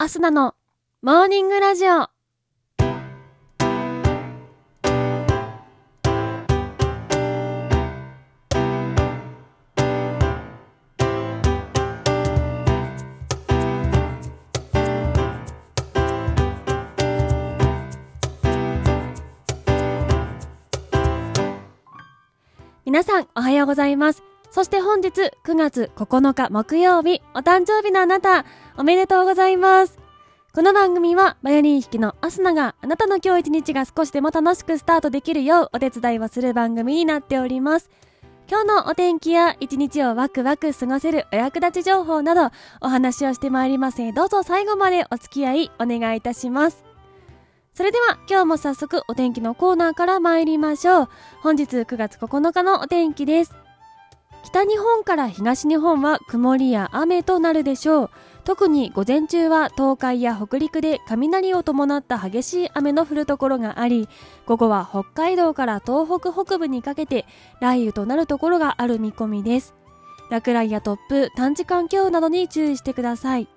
アスナのモーニングラジオ。皆さんおはようございます。そして本日9月9日木曜日、お誕生日のあなた、おめでとうございます。この番組はバイオリン弾きのアスナがあなたの今日一日が少しでも楽しくスタートできるようお手伝いをする番組になっております。今日のお天気や一日をワクワク過ごせるお役立ち情報などお話をしてまいります。どうぞ最後までお付き合いお願いいたします。それでは今日も早速お天気のコーナーから参りましょう。本日9月9日のお天気です。北日本から東日本は曇りや雨となるでしょう。特に午前中は東海や北陸で雷を伴った激しい雨の降るところがあり、午後は北海道から東北北部にかけて雷雨となるところがある見込みです。落雷や突風、短時間強雨などに注意してください。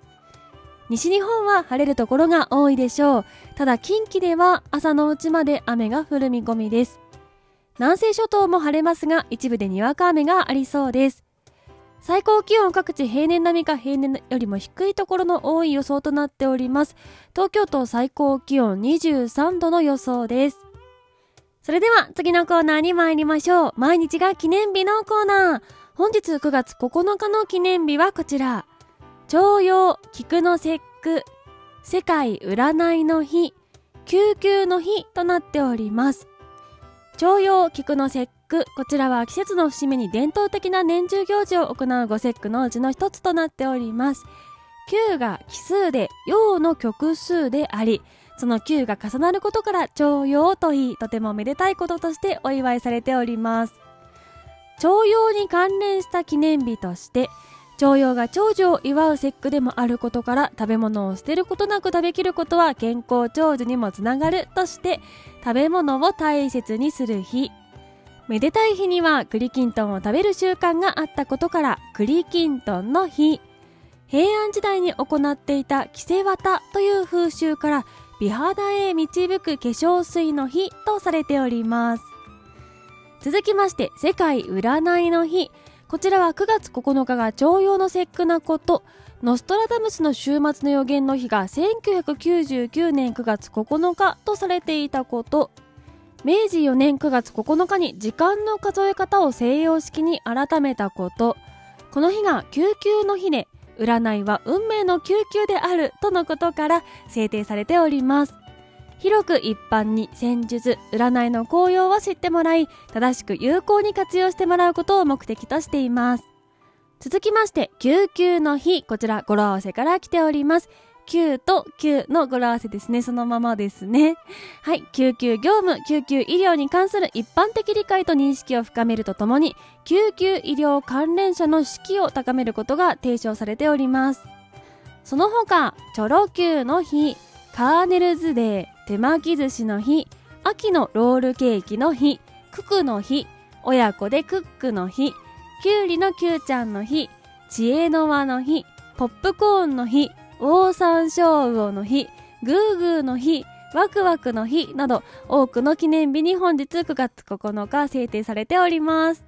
西日本は晴れるところが多いでしょう。ただ近畿では朝のうちまで雨が降る見込みです。南西諸島も晴れますが、一部でにわか雨がありそうです。最高気温各地平年並みか平年よりも低いところの多い予想となっております。東京都最高気温23度の予想です。それでは次のコーナーに参りましょう。毎日が記念日のコーナー。本日9月9日の記念日はこちら。重陽、菊の節句、世界占いの日、救急の日となっております。重陽、菊の節句、こちらは季節の節目に伝統的な年中行事を行う五節句のうちの一つとなっております。九が奇数で、陽の極数であり、その九が重なることから重陽といい、とてもめでたいこととしてお祝いされております。重陽に関連した記念日として、重陽が長寿を祝う節句でもあることから、食べ物を捨てることなく食べきることは健康長寿にもつながるとして、食べ物を大切にする日。めでたい日には栗きんとんを食べる習慣があったことから栗きんとんの日。平安時代に行っていた着せ綿という風習から、美肌へ導く化粧水の日とされております。続きまして、世界占いの日。こちらは9月9日が重陽の節句なこと、ノストラダムスの終末の予言の日が1999年9月9日とされていたこと、明治4年9月9日に時間の数え方を西洋式に改めたこと、この日が救急の日で、占いは運命の救急であるとのことから制定されております。広く一般に戦術、占いの効用を知ってもらい、正しく有効に活用してもらうことを目的としています。続きまして、救急の日。こちら語呂合わせから来ております。救と急の語呂合わせですね。そのままですね。はい、救急業務、救急医療に関する一般的理解と認識を深めるとともに、救急医療関連者の士気を高めることが提唱されております。その他、チョロQの日、カーネルズデー、手巻き寿司の日、秋のロールケーキの日、ククの日、親子でクックの日、きゅうりのきゅうちゃんの日、知恵の輪の日、ポップコーンの日、オオサンショウウオの日、グーグーの日、ワクワクの日など、多くの記念日に本日9月9日制定されております。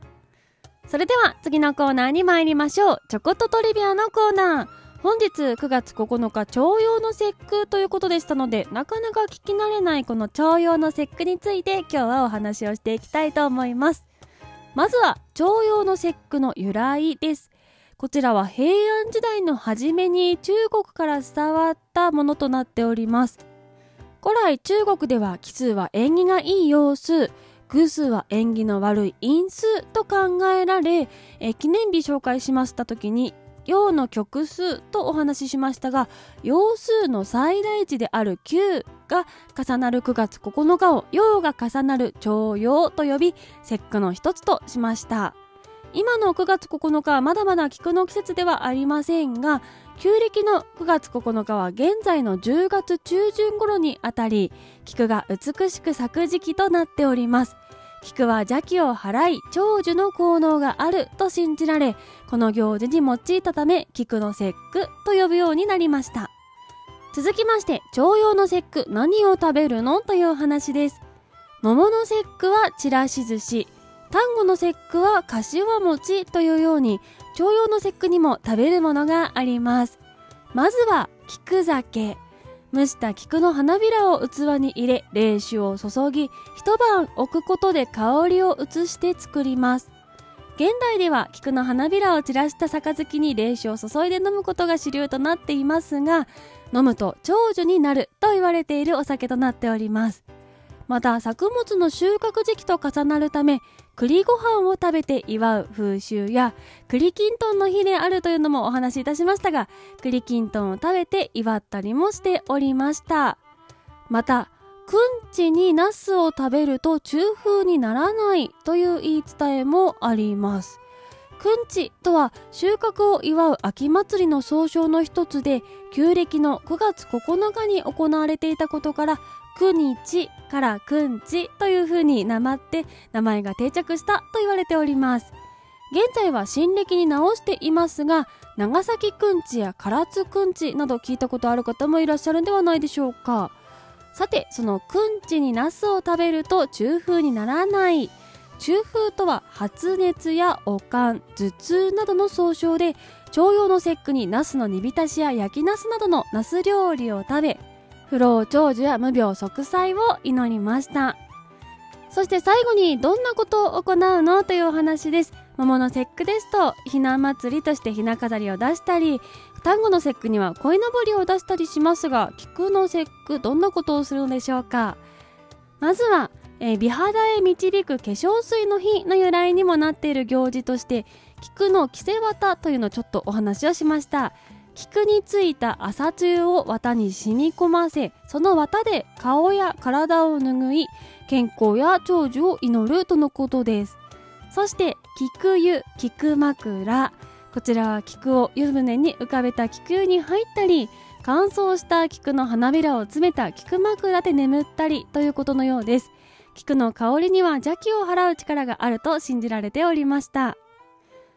それでは次のコーナーに参りましょう。ちょこっとトリビアのコーナー。本日9月9日重陽の節句ということでしたので、なかなか聞き慣れないこの重陽の節句について今日はお話をしていきたいと思います。まずは重陽の節句の由来です。こちらは平安時代の初めに中国から伝わったものとなっております。古来中国では奇数は縁起がいい陽数、偶数は縁起の悪い陰数と考えられ、記念日紹介しましたときに、陽の極数とお話ししましたが、陽数の最大値である9が重なる9月9日を陽が重なる重陽と呼び、節句の一つとしました。今の9月9日はまだまだ菊の季節ではありませんが、旧暦の9月9日は現在の10月中旬頃にあたり、菊が美しく咲く時期となっております。菊は邪気を払い長寿の効能があると信じられ、この行事に用いたため、菊の節句と呼ぶようになりました。続きまして、重陽の節句何を食べるのというお話です。桃の節句はちらし寿司、端午の節句はかしわ餅というように、重陽の節句にも食べるものがあります。まずは菊酒。蒸した菊の花びらを器に入れ、冷酒を注ぎ、一晩置くことで香りを移して作ります。現代では菊の花びらを散らした杯に冷酒を注いで飲むことが主流となっていますが、飲むと長寿になると言われているお酒となっております。また、作物の収穫時期と重なるため、栗ご飯を食べて祝う風習や、栗きんとんの日であるというのもお話しいたしましたが、栗きんとんを食べて祝ったりもしておりました。また、くんちにナスを食べると中風にならないという言い伝えもあります。くんちとは収穫を祝う秋祭りの総称の一つで、旧暦の9月9日に行われていたことから、くにちからくんちという風になまって名前が定着したと言われております。現在は新暦に直していますが、長崎くんちや唐津くんちなど聞いたことある方もいらっしゃるんではないでしょうか。さて、そのくんちにナスを食べると中風にならない、中風とは発熱や悪寒、頭痛などの総称で、重陽の節句にナスの煮浸しや焼きナスなどのナス料理を食べ、不老長寿や無病息災を祈りました。そして最後に、どんなことを行うのというお話です。桃の節句ですと、ひな祭りとしてひな飾りを出したり、端午の節句には鯉のぼりを出したりしますが、菊の節句、どんなことをするのでしょうか。まずは、美肌へ導く化粧水の日の由来にもなっている行事として、菊の着せ綿というのをちょっとお話をしました。菊についた朝露を綿に染み込ませ、その綿で顔や体を拭い、健康や長寿を祈るとのことです。そして菊湯、菊枕、こちらは菊を湯船に浮かべた菊湯に入ったり、乾燥した菊の花びらを詰めた菊枕で眠ったりということのようです。菊の香りには邪気を払う力があると信じられておりました。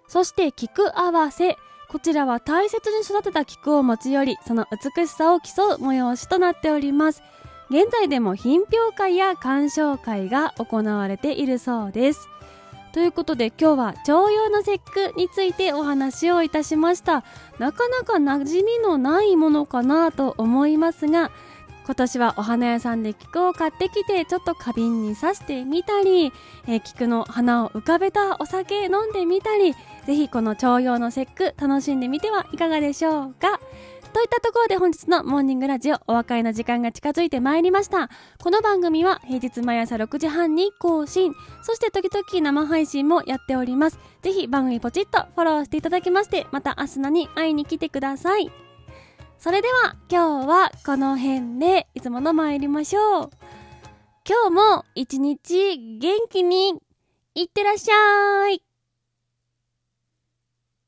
そして菊合わせ、こちらは大切に育てた菊を持ち寄り、その美しさを競う催しとなっております。現在でも品評会や鑑賞会が行われているそうです。ということで、今日は重陽の節句についてお話をいたしました。なかなか馴染みのないものかなと思いますが、今年はお花屋さんで菊を買ってきて、ちょっと花瓶に挿してみたり、菊の花を浮かべたお酒飲んでみたり、ぜひこの重陽の節句楽しんでみてはいかがでしょうか。といったところで、本日のモーニングラジオ、お別れの時間が近づいてまいりました。この番組は平日毎朝6時半に更新、そして時々生配信もやっております。ぜひ番組ポチッとフォローしていただきまして、またアスナに会いに来てください。それでは今日はこの辺で、いつもの参りましょう。今日も一日元気にいってらっしゃい。